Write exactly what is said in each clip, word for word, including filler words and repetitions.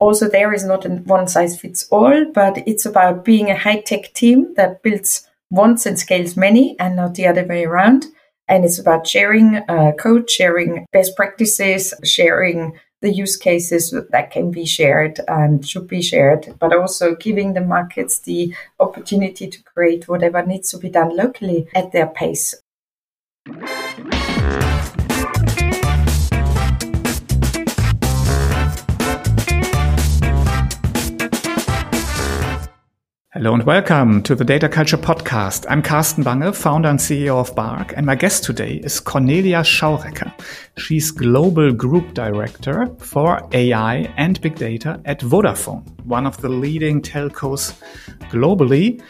Also there is not a one-size-fits-all, but it's about being a high-tech team that builds once and scales many and not the other way around. And it's about sharing uh, code, sharing best practices, sharing the use cases that can be shared and should be shared, but also giving the markets the opportunity to create whatever needs to be done locally at their pace. Hello and welcome to the Data Culture Podcast. I'm Carsten Bange, founder and C E O of BARC, and my guest today is Cornelia Schaurecker. She's Global Group Director for A I and Big Data at Vodafone, one of the leading telcos globally.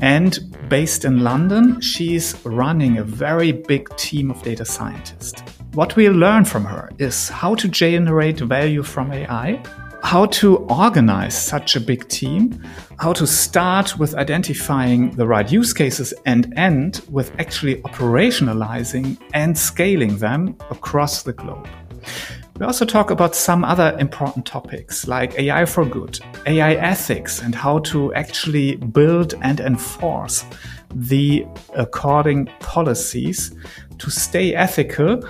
And based in London, she's running a very big team of data scientists. What we'll learn from her is how to generate value from A I, how to organize such a big team, how to start with identifying the right use cases and end with actually operationalizing and scaling them across the globe. We also talk about some other important topics like A I for good, A I ethics, and how to actually build and enforce the according policies to stay ethical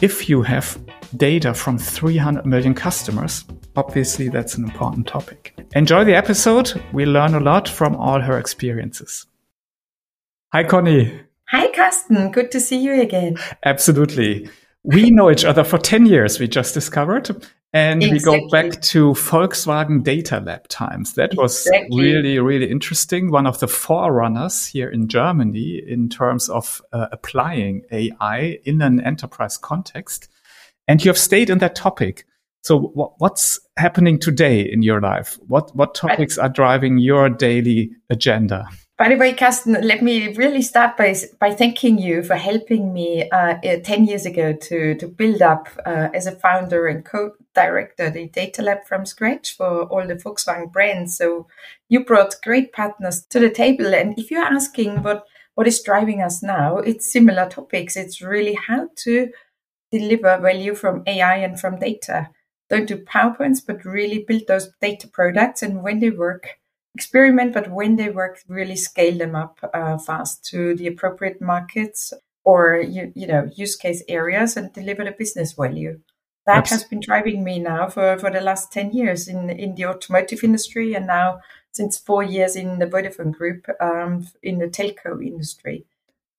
if you have data from three hundred million customers. Obviously, that's an important topic. Enjoy the episode. We learn a lot from all her experiences. Hi, Conny. Hi, Carsten. Good to see you again. Absolutely. We know each other for ten years, we just discovered. And exactly. We go back to Volkswagen Data Lab times. That was exactly. really, really interesting. One of the forerunners here in Germany in terms of uh, applying A I in an enterprise context. And you have stayed in that topic. So w- what's happening today in your life? What what topics are driving your daily agenda? By the way, Carsten, let me really start by by thanking you for helping me uh, ten years ago to, to build up uh, as a founder and co-director the Data Lab from scratch for all the Volkswagen brands. So you brought great partners to the table. And if you're asking what, what is driving us now, it's similar topics. It's really how to deliver value from A I and from data. Don't do PowerPoints, but really build those data products. And when they work, experiment, but when they work, really scale them up uh, fast to the appropriate markets or, you, you know, use case areas and deliver the business value. That Absolutely. Has been driving me now for, for the last ten years in, in the automotive industry and now since four years in the Vodafone Group um, in the telco industry.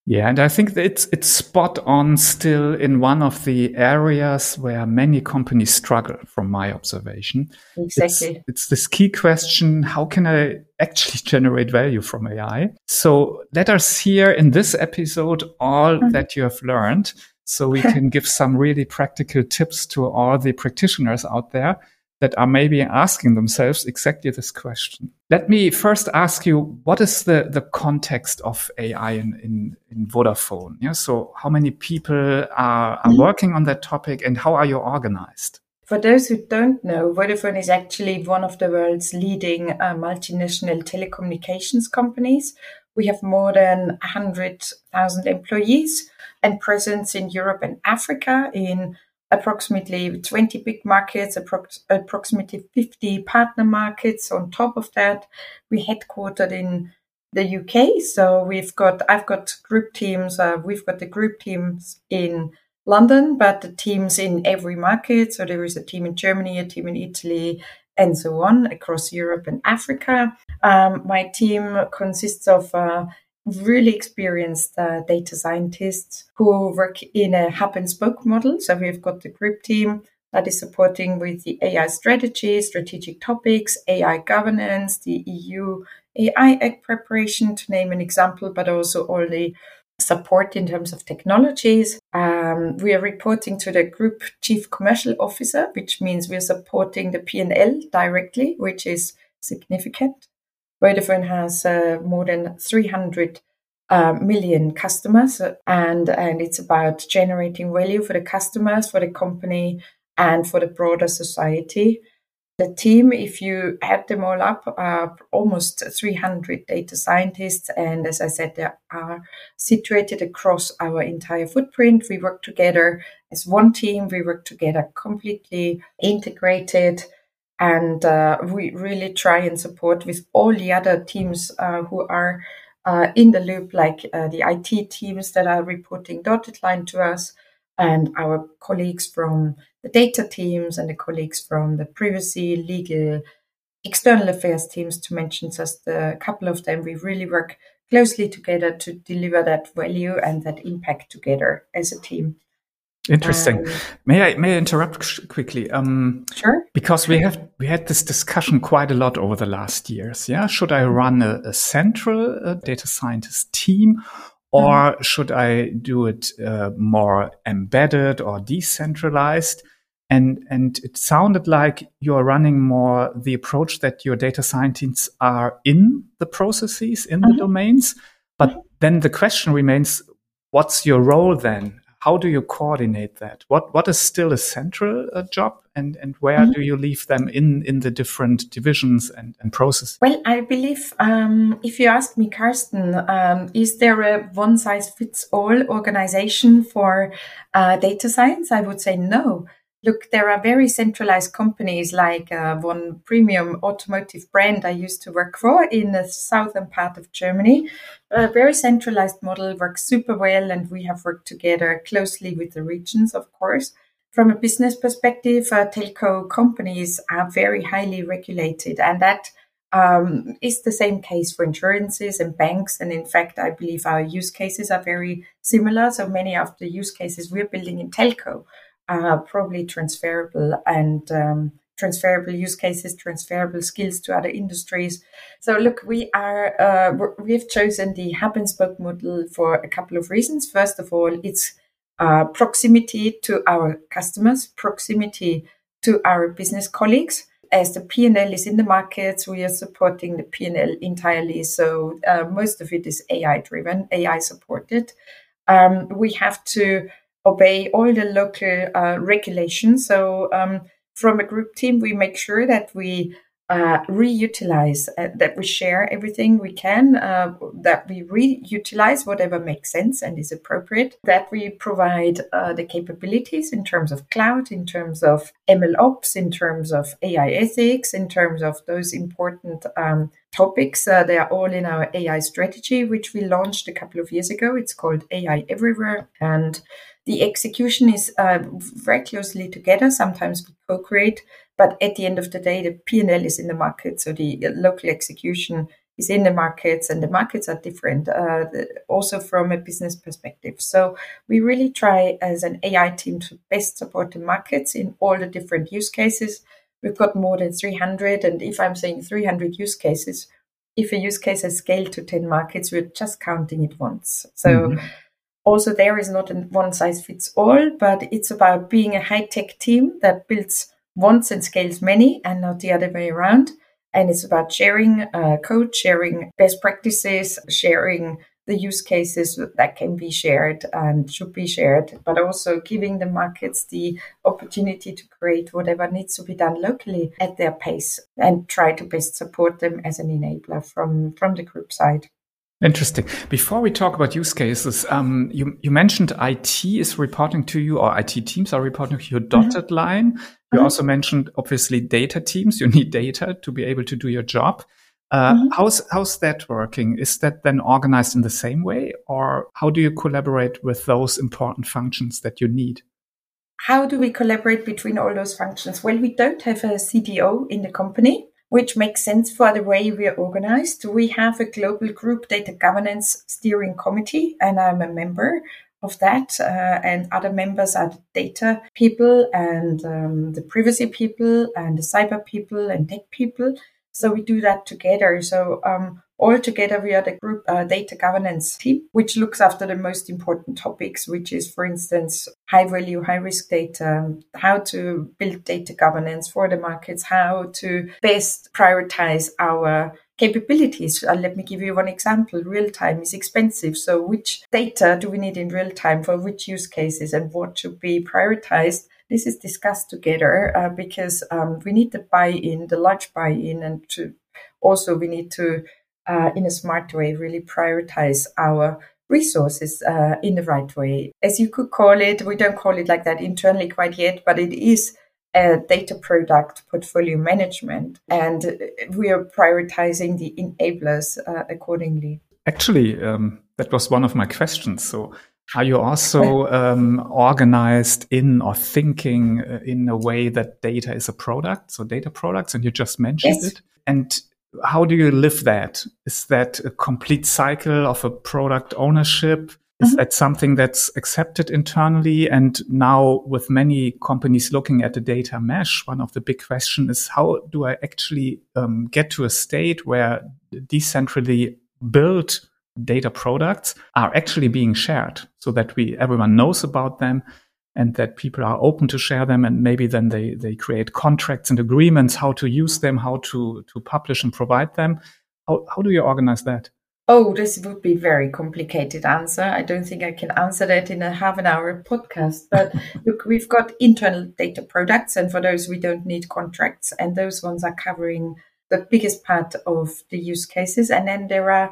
Yeah, and I think that it's it's spot on still in one of the areas where many companies struggle, from my observation. Exactly. It's, it's this key question, how can I actually generate value from A I? So let us hear in this episode all mm-hmm. that you have learned so we can give some really practical tips to all the practitioners out there that are maybe asking themselves exactly this question. Let me first ask you, what is the, the context of A I in, in, in Vodafone? Yeah, so how many people are, are working on that topic and how are you organized? For those who don't know, Vodafone is actually one of the world's leading uh, multinational telecommunications companies. We have more than one hundred thousand employees and presence in Europe and Africa in approximately twenty big markets, approx- approximately fifty partner markets. On top of that, we headquartered in the U K. So we've got, I've got group teams, uh, we've got the group teams in London, but the teams in every market. So there is a team in Germany, a team in Italy, and so on across Europe and Africa. Um, my team consists of uh, really experienced uh, data scientists who work in a hub and spoke model. So we've got the group team that is supporting with the A I strategy, strategic topics, A I governance, the E U A I Act preparation, to name an example, but also all the support in terms of technologies. Um, we are reporting to the group chief commercial officer, which means we're supporting the P and L directly, which is significant. Vodafone has uh, more than three hundred uh, million customers, and, and it's about generating value for the customers, for the company, and for the broader society. The team, if you add them all up, are almost three hundred data scientists. And as I said, they are situated across our entire footprint. We work together as one team. We work together completely integrated. And uh, we really try and support with all the other teams uh, who are uh, in the loop, like uh, the I T teams that are reporting dotted line to us, and our colleagues from the data teams and the colleagues from the privacy, legal, external affairs teams, to mention just a couple of them. We really work closely together to deliver that value and that impact together as a team. Interesting. Um, may I may I interrupt quickly? Um, sure. Because we have we had this discussion quite a lot over the last years. Yeah, should I run a, a central uh, data scientist team, or mm-hmm. should I do it uh, more embedded or decentralized? And and it sounded like you're running more the approach that your data scientists are in the processes, in mm-hmm. the domains. But mm-hmm. then the question remains: what's your role then? How do you coordinate that? What what is still a central uh, job, and, and where mm-hmm. do you leave them in, in the different divisions and, and processes? Well, I believe um, if you ask me, Carsten, um, is there a one-size-fits-all organization for uh, data science? I would say no. Look, there are very centralized companies like uh, one premium automotive brand I used to work for in the southern part of Germany. A very centralized model works super well, and we have worked together closely with the regions, of course. From a business perspective, uh, telco companies are very highly regulated, and that um, is the same case for insurances and banks. And in fact, I believe our use cases are very similar. So many of the use cases we're building in telco are probably transferable, and um, transferable use cases, transferable skills to other industries. So look, we are uh, we've chosen the hub and spoke model for a couple of reasons. First of all, it's uh, proximity to our customers, proximity to our business colleagues. As the P and L is in the markets, we are supporting the P and L entirely. So uh, most of it is A I driven, A I supported. Um, we have to obey all the local uh, regulations. So um, from a group team, we make sure that we uh, reutilize, uh, that we share everything we can, uh, that we reutilize whatever makes sense and is appropriate, that we provide uh, the capabilities in terms of cloud, in terms of MLOps, in terms of A I ethics, in terms of those important um, topics. Uh, they are all in our A I strategy, which we launched a couple of years ago. It's called A I Everywhere. And the execution is uh, very closely together. Sometimes we co-create, but at the end of the day, the P and L is in the market. So the local execution is in the markets, and the markets are different uh, also from a business perspective. So we really try as an A I team to best support the markets in all the different use cases. We've got more than three hundred. And if I'm saying three hundred use cases, if a use case has scaled to ten markets, we're just counting it once. So mm-hmm. also there is not a one-size-fits-all, but it's about being a high-tech team that builds once and scales many, and not the other way around. And it's about sharing uh, code, sharing best practices, sharing the use cases that can be shared and should be shared, but also giving the markets the opportunity to create whatever needs to be done locally at their pace, and try to best support them as an enabler from, from the group side. Interesting. Before we talk about use cases, um, you, you mentioned I T is reporting to you, or I T teams are reporting to your dotted mm-hmm. line. You mm-hmm. also mentioned, obviously, data teams. You need data to be able to do your job. Uh, mm-hmm. How's how's that working? Is that then organized in the same way, or how do you collaborate with those important functions that you need? How do we collaborate between all those functions? Well, we don't have a C D O in the company, which makes sense for the way we are organized. We have a global group data governance steering committee, and I'm a member of that. Uh, and other members are the data people, and um, the privacy people, and the cyber people, and tech people. So we do that together. So um, all together, we are the group uh, data governance team, which looks after the most important topics, which is, for instance, high value, high risk data, how to build data governance for the markets, how to best prioritize our capabilities. Uh, let me give you one example. Real time is expensive. So which data do we need in real time for which use cases, and what should be prioritized? This is discussed together uh, because um, we need the buy-in, the large buy-in, and to also we need to, uh, in a smart way, really prioritize our resources uh, in the right way. As you could call it, we don't call it like that internally quite yet, but it is uh, data product portfolio management. And we are prioritizing the enablers uh, accordingly. Actually, um, that was one of my questions. So are you also um, organized in or thinking in a way that data is a product? So data products, and you just mentioned yes. it. And how do you live that? Is that a complete cycle of a product ownership? Is mm-hmm. that something that's accepted internally? And now with many companies looking at the data mesh, one of the big questions is how do I actually um, get to a state where decentrally built data products are actually being shared so that we everyone knows about them and that people are open to share them, and maybe then they they create contracts and agreements how to use them, how to to publish and provide them. How how do you organize that? Oh, this would be a very complicated answer. I don't think I can answer that in a half an hour podcast. But look, we've got internal data products, and for those we don't need contracts, and those ones are covering the biggest part of the use cases. And then there are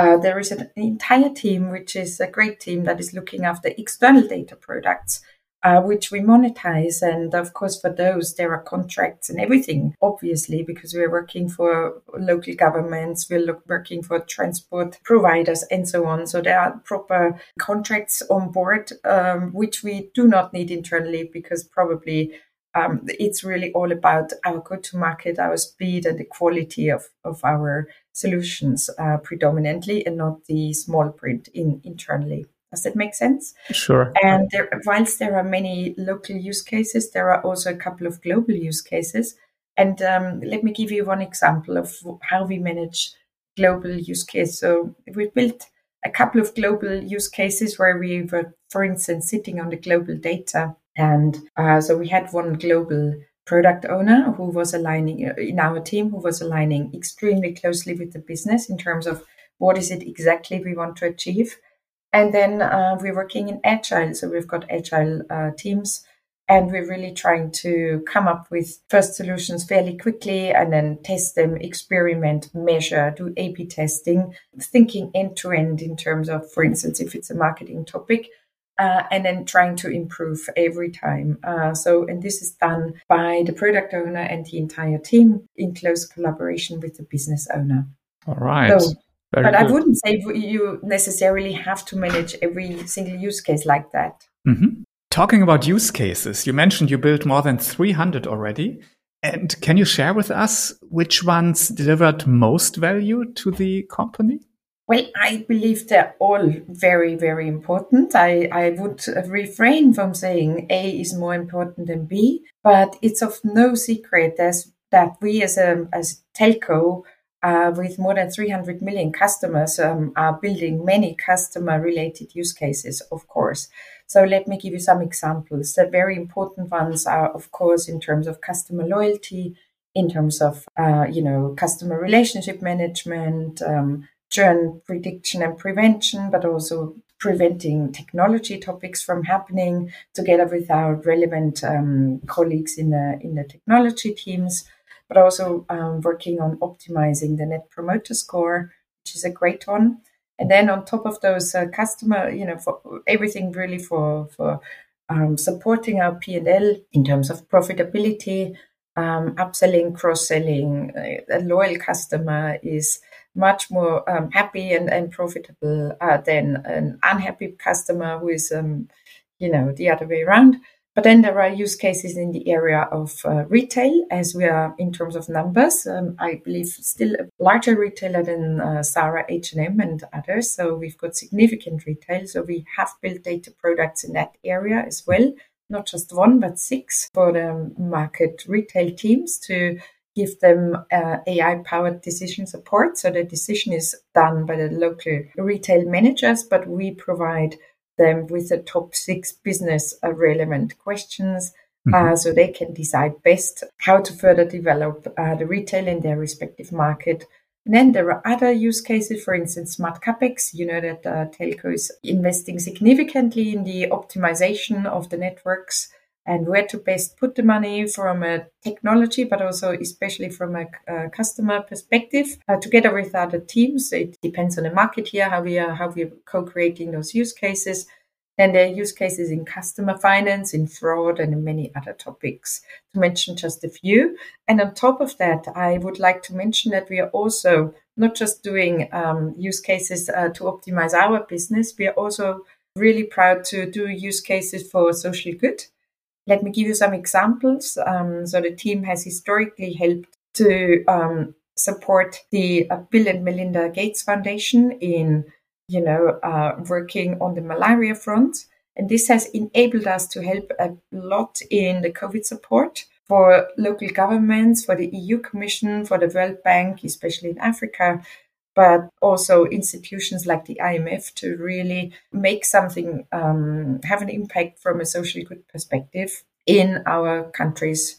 Uh, there is an entire team, which is a great team, that is looking after external data products, uh, which we monetize. And of course, for those, there are contracts and everything, obviously, because we're working for local governments, we're lo- working for transport providers and so on. So there are proper contracts on board, um, which we do not need internally, because probably um, it's really all about our go-to-market, our speed, and the quality of, of our solutions uh, predominantly, and not the small print in internally. Does that make sense? Sure. And there, whilst there are many local use cases, there are also a couple of global use cases. And um, let me give you one example of how we manage global use case. So we built a couple of global use cases where we were, for instance, sitting on the global data. And uh, so we had one global product owner who was aligning in our team, who was aligning extremely closely with the business in terms of what is it exactly we want to achieve. And then uh, we're working in agile. So we've got agile uh, teams, and we're really trying to come up with first solutions fairly quickly and then test them, experiment, measure, do A B testing, thinking end to end in terms of, for instance, if it's a marketing topic, Uh, and then trying to improve every time. Uh, so, and this is done by the product owner and the entire team in close collaboration with the business owner. All right. So, but good. I wouldn't say you necessarily have to manage every single use case like that. Mm-hmm. Talking about use cases, you mentioned you built more than three hundred already. And can you share with us which ones delivered most value to the company? Well, I believe they're all very, very important. I, I would refrain from saying A is more important than B, but it's of no secret as, that we as a as telco uh, with more than three hundred million customers um, are building many customer-related use cases, of course. So let me give you some examples. The very important ones are, of course, in terms of customer loyalty, in terms of, uh, you know, customer relationship management, um churn prediction and prevention, but also preventing technology topics from happening, together with our relevant um, colleagues in the in the technology teams, but also um, working on optimizing the Net Promoter Score, which is a great one. And then on top of those uh, customer, you know, for everything really for for um, supporting our P and L in terms of profitability, um, upselling, cross-selling, a loyal customer is much more um, happy and, and profitable uh, than an unhappy customer who is, um, you know, the other way around. But then there are use cases in the area of uh, retail, as we are in terms of numbers. Um, I believe still a larger retailer than uh, Zara, H and M and others. So we've got significant retail. So we have built data products in that area as well. Not just one, but six for the market retail teams to give them uh, A I-powered decision support. So the decision is done by the local retail managers, but we provide them with the top six business-relevant questions mm-hmm. uh, so they can decide best how to further develop uh, the retail in their respective market. And then there are other use cases, for instance, smart CapEx. You know that uh, telco is investing significantly in the optimization of the networks and where to best put the money from a technology, but also especially from a, a customer perspective, uh, together with other teams. It depends on the market here, how we are, how we are co-creating those use cases. And their use case is in customer finance, in fraud, and in many other topics, to mention just a few. And on top of that, I would like to mention that we are also not just doing um, use cases uh, to optimize our business. We are also really proud to do use cases for social good. Let me give you some examples. Um, so the team has historically helped to um, support the uh, Bill and Melinda Gates Foundation in you know, uh, working on the malaria front. And this has enabled us to help a lot in the COVID support for local governments, for the E U Commission, for the World Bank, especially in Africa, but also institutions like the I M F to really make something, um, have an impact from a social good perspective in our countries.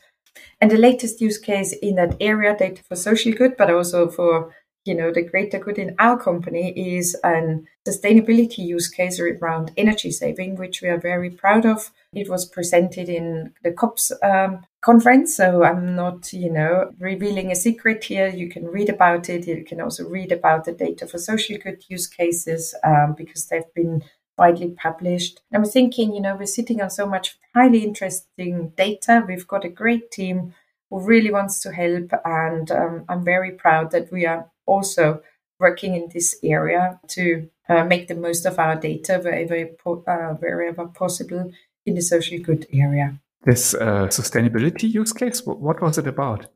And the latest use case in that area, data for social good, but also for you know, the greater good in our company is a sustainability use case around energy saving, which we are very proud of. It was presented in the COPS um, conference, so I'm not, you know, revealing a secret here. You can read about it. You can also read about the data for social good use cases um, because they've been widely published. I'm thinking, you know, we're sitting on so much highly interesting data. We've got a great team who really wants to help, and um, I'm very proud that we are also working in this area to uh, make the most of our data wherever, po- uh, wherever possible in the social good area. This uh, sustainability use case, what was it about?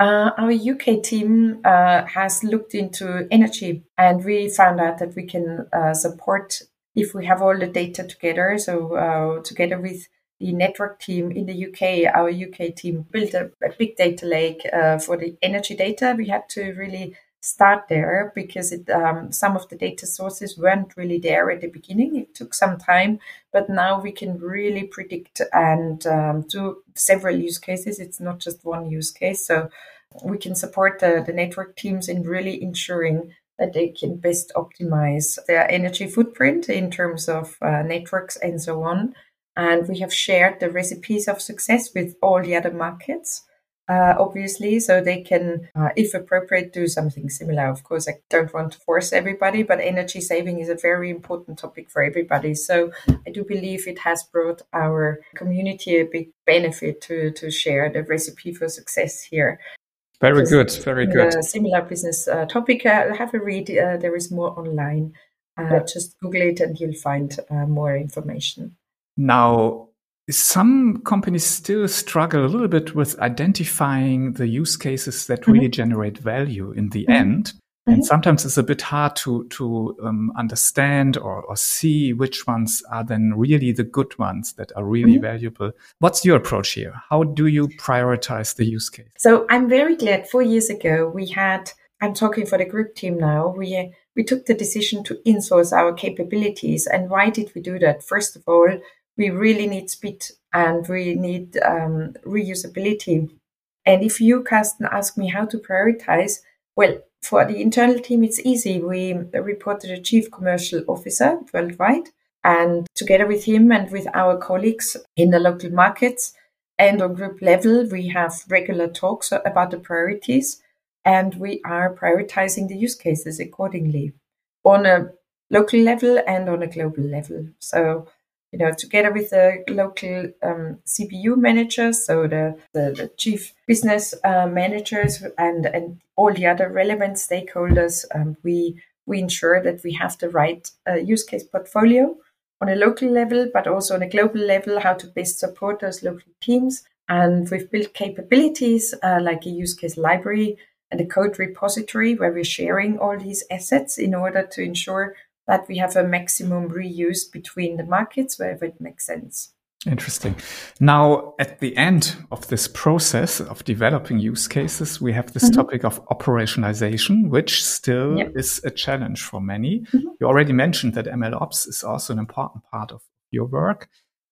Uh, our U K team uh, has looked into energy, and we found out that we can uh, support if we have all the data together. So uh, together with the network team in the U K, our U K team built a, a big data lake uh, for the energy data. We had to really start there because it, um, some of the data sources weren't really there at the beginning. It took some time, but now we can really predict and um, do several use cases. It's not just one use case. So we can support the, the network teams in really ensuring that they can best optimize their energy footprint in terms of uh, networks and so on. And we have shared the recipes of success with all the other markets, uh, obviously, so they can, uh, if appropriate, do something similar. Of course, I don't want to force everybody, but energy saving is a very important topic for everybody. So I do believe it has brought our community a big benefit to, to share the recipe for success here. Very Just good, very good. A similar business uh, topic. Uh, have a read. Uh, there is more online. Uh, just Google it and you'll find uh, more information. Now, some companies still struggle a little bit with identifying the use cases that mm-hmm. really generate value in the mm-hmm. end. And mm-hmm. sometimes it's a bit hard to to um, understand or, or see which ones are then really the good ones that are really mm-hmm. valuable. What's your approach here? How do you prioritize the use case? So I'm very glad four years ago we had, I'm talking for the group team now, we we took the decision to insource our capabilities. And why did we do that? First of all, we really need speed and we need um, reusability. And if you, Carsten, ask me how to prioritize, well, for the internal team, it's easy. We report to the Chief Commercial Officer worldwide, and together with him and with our colleagues in the local markets and on group level, we have regular talks about the priorities, and we are prioritizing the use cases accordingly on a local level and on a global level. So, you know, together with the local um, C B U managers, so the, the, the chief business uh, managers and, and all the other relevant stakeholders, um, we we ensure that we have the right uh, use case portfolio on a local level, but also on a global level, how to best support those local teams. And we've built capabilities uh, like a use case library and a code repository where we're sharing all these assets in order to ensure that we have a maximum reuse between the markets wherever it makes sense. Interesting. Now, at the end of this process of developing use cases, we have this mm-hmm. topic of operationalization, which still yep. is a challenge for many. Mm-hmm. You already mentioned that MLOps is also an important part of your work.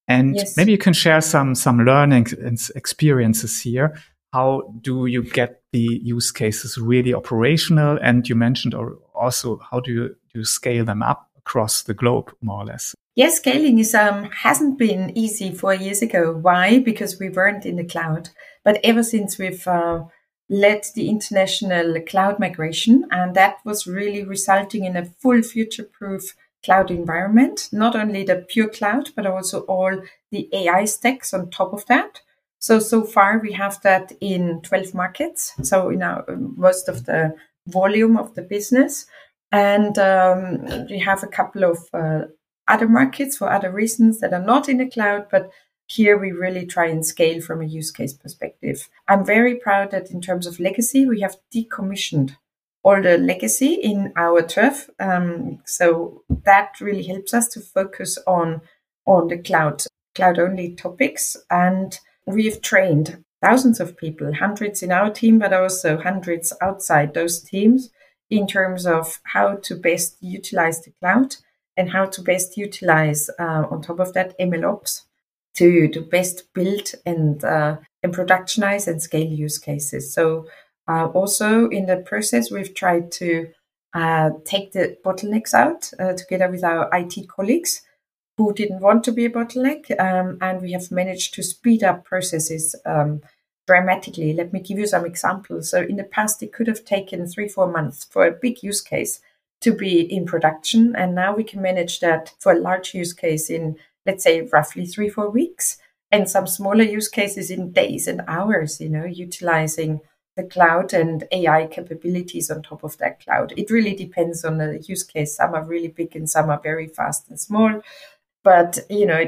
And yes. maybe you can share some, some learning and experiences here. How do you get the use cases really operational? And you mentioned also, how do you to scale them up across the globe, more or less? Yes, scaling is um hasn't been easy four years ago. Why? Because we weren't in the cloud. But ever since we've uh, led the international cloud migration, and that was really resulting in a full future-proof cloud environment, not only the pure cloud, but also all the A I stacks on top of that. So, so far we have that in twelve markets. So, you know, most of the volume of the business. And um, we have a couple of uh, other markets for other reasons that are not in the cloud, but here we really try and scale from a use case perspective. I'm very proud that in terms of legacy, we have decommissioned all the legacy in our turf. Um, so that really helps us to focus on, on the cloud, cloud-only topics. And we have trained thousands of people, hundreds in our team, but also hundreds outside those teams in terms of how to best utilize the cloud and how to best utilize, uh, on top of that, MLOps to, to best build and, uh, and productionize and scale use cases. So uh, also in the process, we've tried to uh, take the bottlenecks out uh, together with our I T colleagues who didn't want to be a bottleneck, um, and we have managed to speed up processes um, dramatically. Let me give you some examples. So in the past, it could have taken three, four months for a big use case to be in production, and now we can manage that for a large use case in, let's say, roughly three, four weeks, and some smaller use cases in days and hours, you know, utilizing the cloud and A I capabilities on top of that cloud. It really depends on the use case. Some are really big and some are very fast and small. But, you know,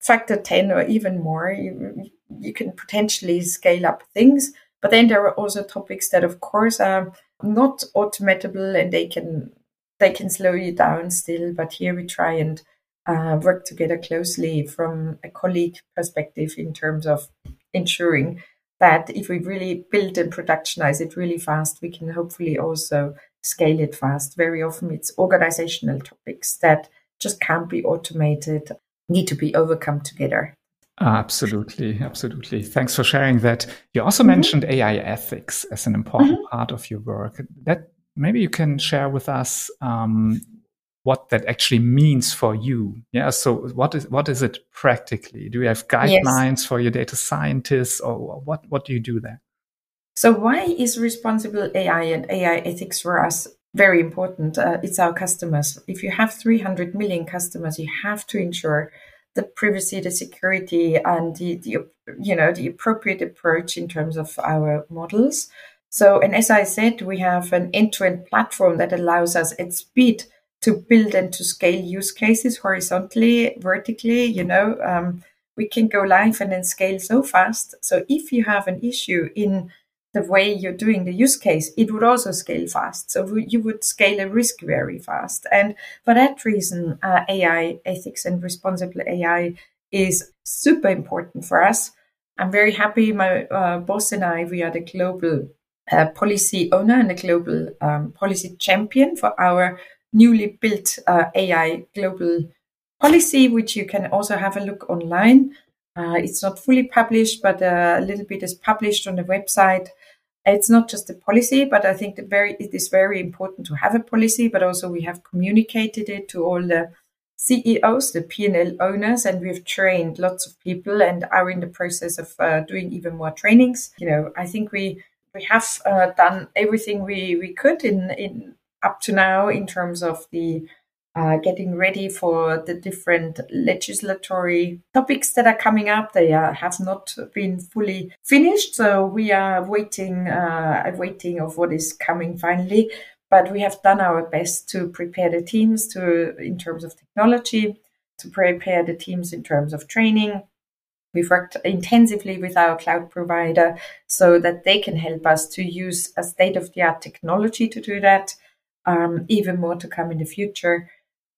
factor ten or even more, you, you can potentially scale up things. But then there are also topics that, of course, are not automatable and they can they can slow you down still. But here we try and uh, work together closely from a colleague perspective in terms of ensuring that if we really build and productionize it really fast, we can hopefully also scale it fast. Very often it's organizational topics that just can't be automated, need to be overcome together. Absolutely, absolutely. Thanks for sharing that. You also mm-hmm. mentioned A I ethics as an important mm-hmm. part of your work. That maybe you can share with us um, what that actually means for you. Yeah. So what is what is it practically? Do you have guidelines yes. for your data scientists, or what what do you do there? So why is responsible A I and A I ethics for us very important? Uh, it's our customers. If you have three hundred million customers, you have to ensure the privacy, the security, and the, the you know the appropriate approach in terms of our models. So, and as I said, we have an end-to-end platform that allows us at speed to build and to scale use cases horizontally, vertically. You know, um, we can go live and then scale so fast. So, if you have an issue in the way you're doing the use case, it would also scale fast. So you would scale a risk very fast. And for that reason, uh, A I ethics and responsible A I is super important for us. I'm very happy. My uh, boss and I, we are the global uh, policy owner and the global um, policy champion for our newly built uh, A I global policy, which you can also have a look online. Uh, it's not fully published, but uh, a little bit is published on the website. It's not just a policy, but I think that very it is very important to have a policy, but also we have communicated it to all the C E Os, the P and L owners, and we've trained lots of people and are in the process of uh, doing even more trainings. You know, I think we we have uh, done everything we, we could in, in up to now in terms of the Uh, getting ready for the different legislatory topics that are coming up. They are, have not been fully finished. So we are waiting, uh, waiting of what is coming finally. But we have done our best to prepare the teams to, in terms of technology, to prepare the teams in terms of training. We've worked intensively with our cloud provider so that they can help us to use a state-of-the-art technology to do that. Um, even more to come in the future.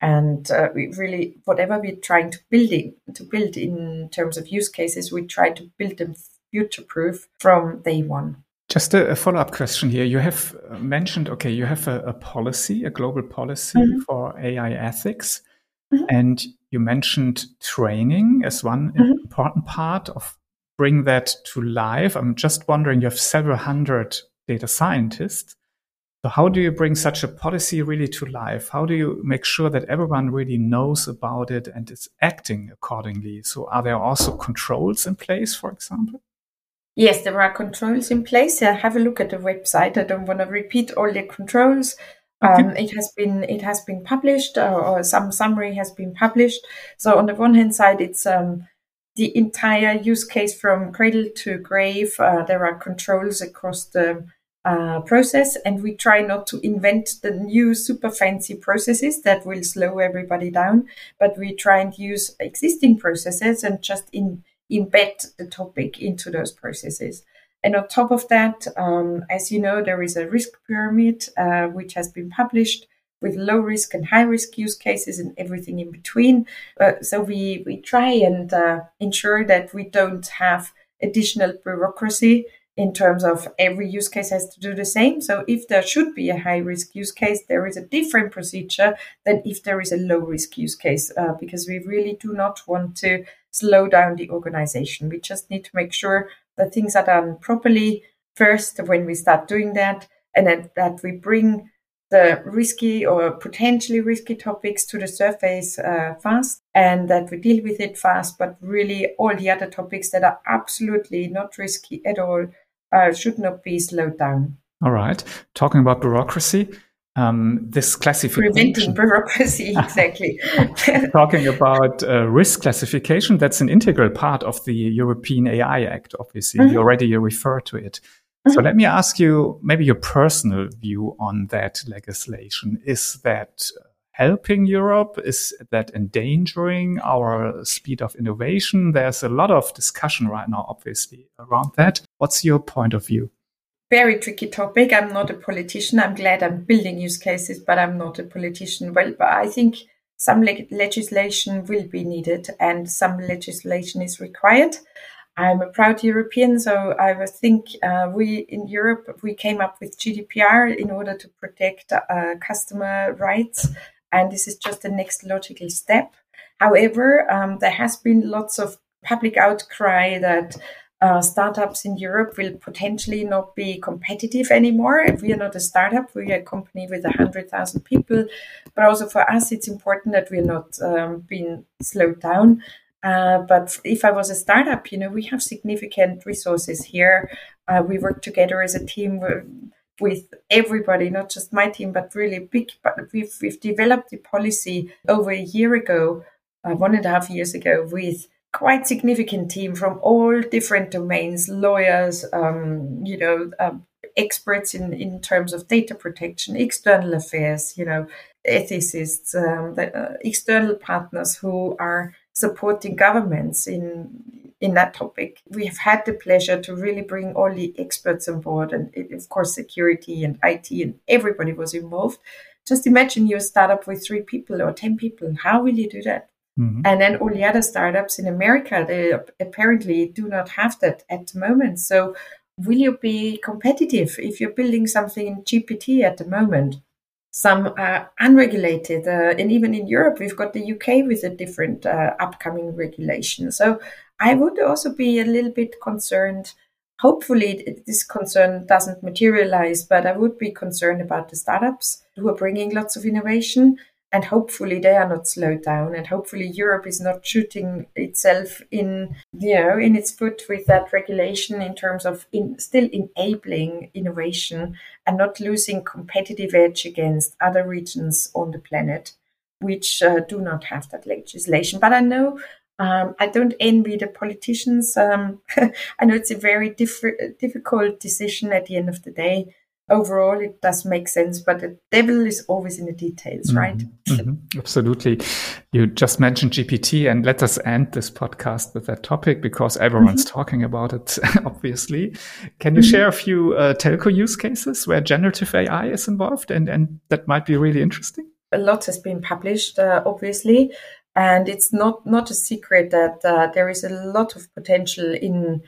And uh, we really, whatever we're trying to building to build in terms of use cases, we try to build them future-proof from day one. Just a, a follow-up question here. You have mentioned, okay, you have a, a policy, a global policy mm-hmm. for A I ethics. Mm-hmm. And you mentioned training as one mm-hmm. important part of bring that to life. I'm just wondering, you have several hundred data scientists. So how do you bring such a policy really to life? How do you make sure that everyone really knows about it and is acting accordingly? So are there also controls in place, for example? Yes, there are controls in place. Yeah, have a look at the website. I don't want to repeat all the controls. Um, it has been it has been published, uh, or some summary has been published. So on the one hand side, it's um, the entire use case from cradle to grave. Uh, there are controls across the uh, process, and we try not to invent the new super fancy processes that will slow everybody down, but we try and use existing processes and just in, embed the topic into those processes. And on top of that, um, as you know, there is a risk pyramid, uh, which has been published with low risk and high risk use cases and everything in between. Uh, so we, we try and uh, ensure that we don't have additional bureaucracy in terms of every use case has to do the same. So if there should be a high risk use case, there is a different procedure than if there is a low risk use case, uh, because we really do not want to slow down the organization. We just need to make sure that things are done properly first when we start doing that, and then that we bring the risky or potentially risky topics to the surface uh, fast, and that we deal with it fast. But really all the other topics that are absolutely not risky at all uh, should not be slowed down. All right. Talking about bureaucracy, um, this classification. Preventing bureaucracy, exactly. Talking about uh, risk classification, that's an integral part of the European A I Act, obviously. Mm-hmm. You already refer to it. So let me ask you maybe your personal view on that legislation. Is that helping Europe? Is that endangering our speed of innovation? There's a lot of discussion right now, obviously, around that. What's your point of view? Very tricky topic. I'm not a politician. I'm glad I'm building use cases, but I'm not a politician. Well, but I think some leg- legislation will be needed and some legislation is required. I'm a proud European, so I think uh, we in Europe, we came up with G D P R in order to protect uh, customer rights, and this is just the next logical step. However, um, there has been lots of public outcry that uh, startups in Europe will potentially not be competitive anymore. We are not a startup, we are a company with one hundred thousand people, but also for us it's important that we're not um, being slowed down. Uh, but if I was a startup, you know, we have significant resources here. Uh, we work together as a team with everybody, not just my team, but really big. But we've, we've developed the policy over a year ago, uh, one and a half years ago, with quite significant team from all different domains, lawyers, um, you know, um, experts in, in terms of data protection, external affairs, you know, ethicists, um, the, uh, external partners who are supporting governments in in that topic. We have had the pleasure to really bring all the experts on board, and it, of course security and I T and everybody was involved. Just imagine you're a startup with three people or ten people. How will you do that? Mm-hmm. And then all the other startups in America, they apparently do not have that at the moment. So will you be competitive if you're building something in G P T at the moment? Some are unregulated, uh, and even in Europe, we've got the U K with a different uh, upcoming regulation. So I would also be a little bit concerned. Hopefully, this concern doesn't materialize, but I would be concerned about the startups who are bringing lots of innovation, and hopefully they are not slowed down, and hopefully Europe is not shooting itself in, you know, in its foot with that regulation in terms of in, still enabling innovation and not losing competitive edge against other regions on the planet, which uh, do not have that legislation. But I know um, I don't envy the politicians. Um, I know it's a very diff- difficult decision at the end of the day. Overall, it does make sense, but the devil is always in the details, right? Mm-hmm. Absolutely. You just mentioned G P T, and let us end this podcast with that topic because everyone's mm-hmm. talking about it, obviously. Can you mm-hmm. share a few uh, telco use cases where generative A I is involved and, and that might be really interesting? A lot has been published, uh, obviously, and it's not, not a secret that uh, there is a lot of potential in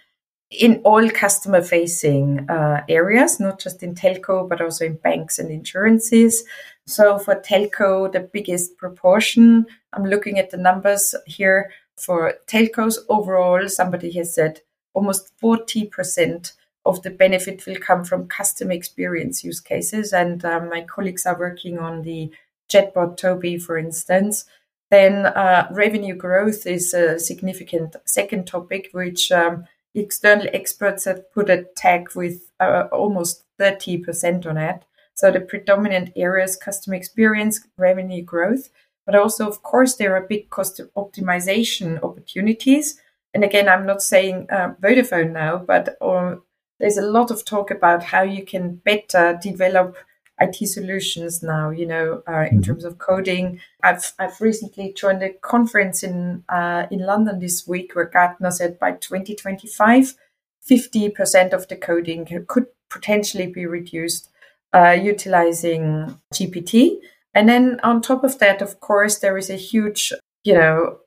in all customer-facing uh, areas, not just in telco, but also in banks and insurances. So for telco, the biggest proportion, I'm looking at the numbers here for telcos overall, somebody has said almost forty percent of the benefit will come from customer experience use cases. And uh, my colleagues are working on the chatbot Toby, for instance. Then uh, revenue growth is a significant second topic, which um, external experts have put a tag with uh, almost thirty percent on it. So the predominant areas, customer experience, revenue growth, but also, of course, there are big cost optimization opportunities. And again, I'm not saying uh, Vodafone now, but um, there's a lot of talk about how you can better develop I T solutions now, you know, uh, in mm-hmm. terms of coding. I've I've recently joined a conference in uh, in London this week where Gartner said by twenty twenty-five, fifty percent of the coding could potentially be reduced uh, utilizing G P T. And then on top of that, of course, there is a huge, you know,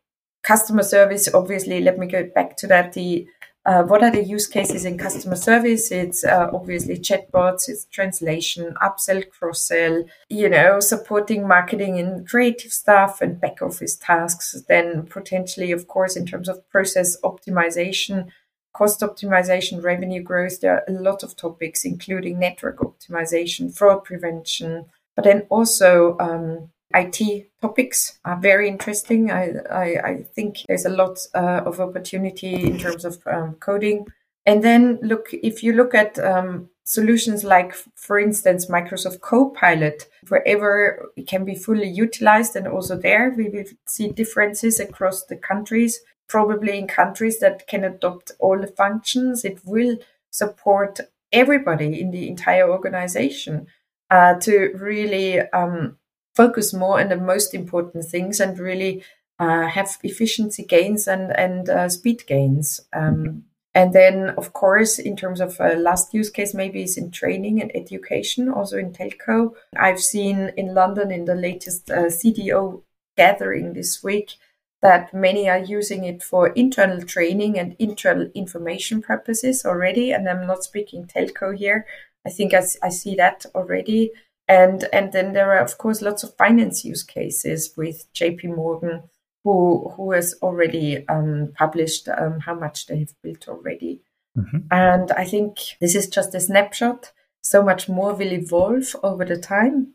customer service. Obviously, let me go back to that. The Uh, what are the use cases in customer service? It's uh, obviously chatbots, it's translation, upsell, cross-sell, you know, supporting marketing and creative stuff and back office tasks. Then potentially, of course, in terms of process optimization, cost optimization, revenue growth, there are a lot of topics, including network optimization, fraud prevention, but then also um, I T topics are very interesting. I, I, I think there's a lot uh, of opportunity in terms of um, coding. And then look, if you look at um, solutions like, for instance, Microsoft Copilot, wherever it can be fully utilized, and also there we will see differences across the countries. Probably in countries that can adopt all the functions, it will support everybody in the entire organization uh, to really um, focus more on the most important things and really uh, have efficiency gains and, and uh, speed gains. Um, and then, of course, in terms of uh, last use case, maybe is in training and education, also in telco. I've seen in London in the latest uh, C D O gathering this week that many are using it for internal training and internal information purposes already. And I'm not speaking telco here. I think I, I see that already. And and then there are, of course, lots of finance use cases with J P. Morgan, who who has already um, published um, how much they have built already. Mm-hmm. And I think this is just a snapshot. So much more will evolve over the time.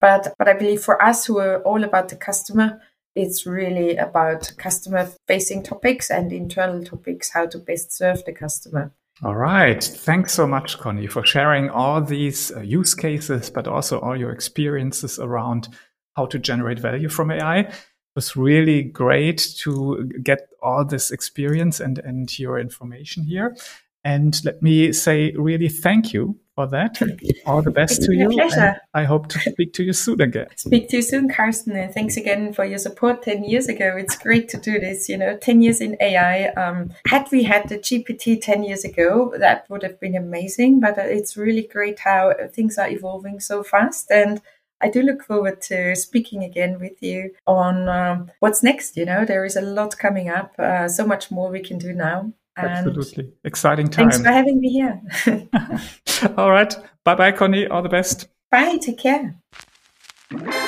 But, but I believe for us who are all about the customer, it's really about customer-facing topics and internal topics, how to best serve the customer. All right. Thanks so much, Conny, for sharing all these uh, use cases, but also all your experiences around how to generate value from A I. It was really great to get all this experience and, and your information here. And let me say really thank you for that. All the best to you. Pleasure. I hope to speak to you soon again. Speak to you soon, Carsten. Thanks again for your support ten years ago. It's great to do this, you know, ten years in A I. Um, had we had the G P T ten years ago, that would have been amazing. But it's really great how things are evolving so fast. And I do look forward to speaking again with you on um, what's next. You know, there is a lot coming up, uh, so much more we can do now. And absolutely. Exciting time. Thanks for having me here. All right. Bye-bye, Conny. All the best. Bye. Take care.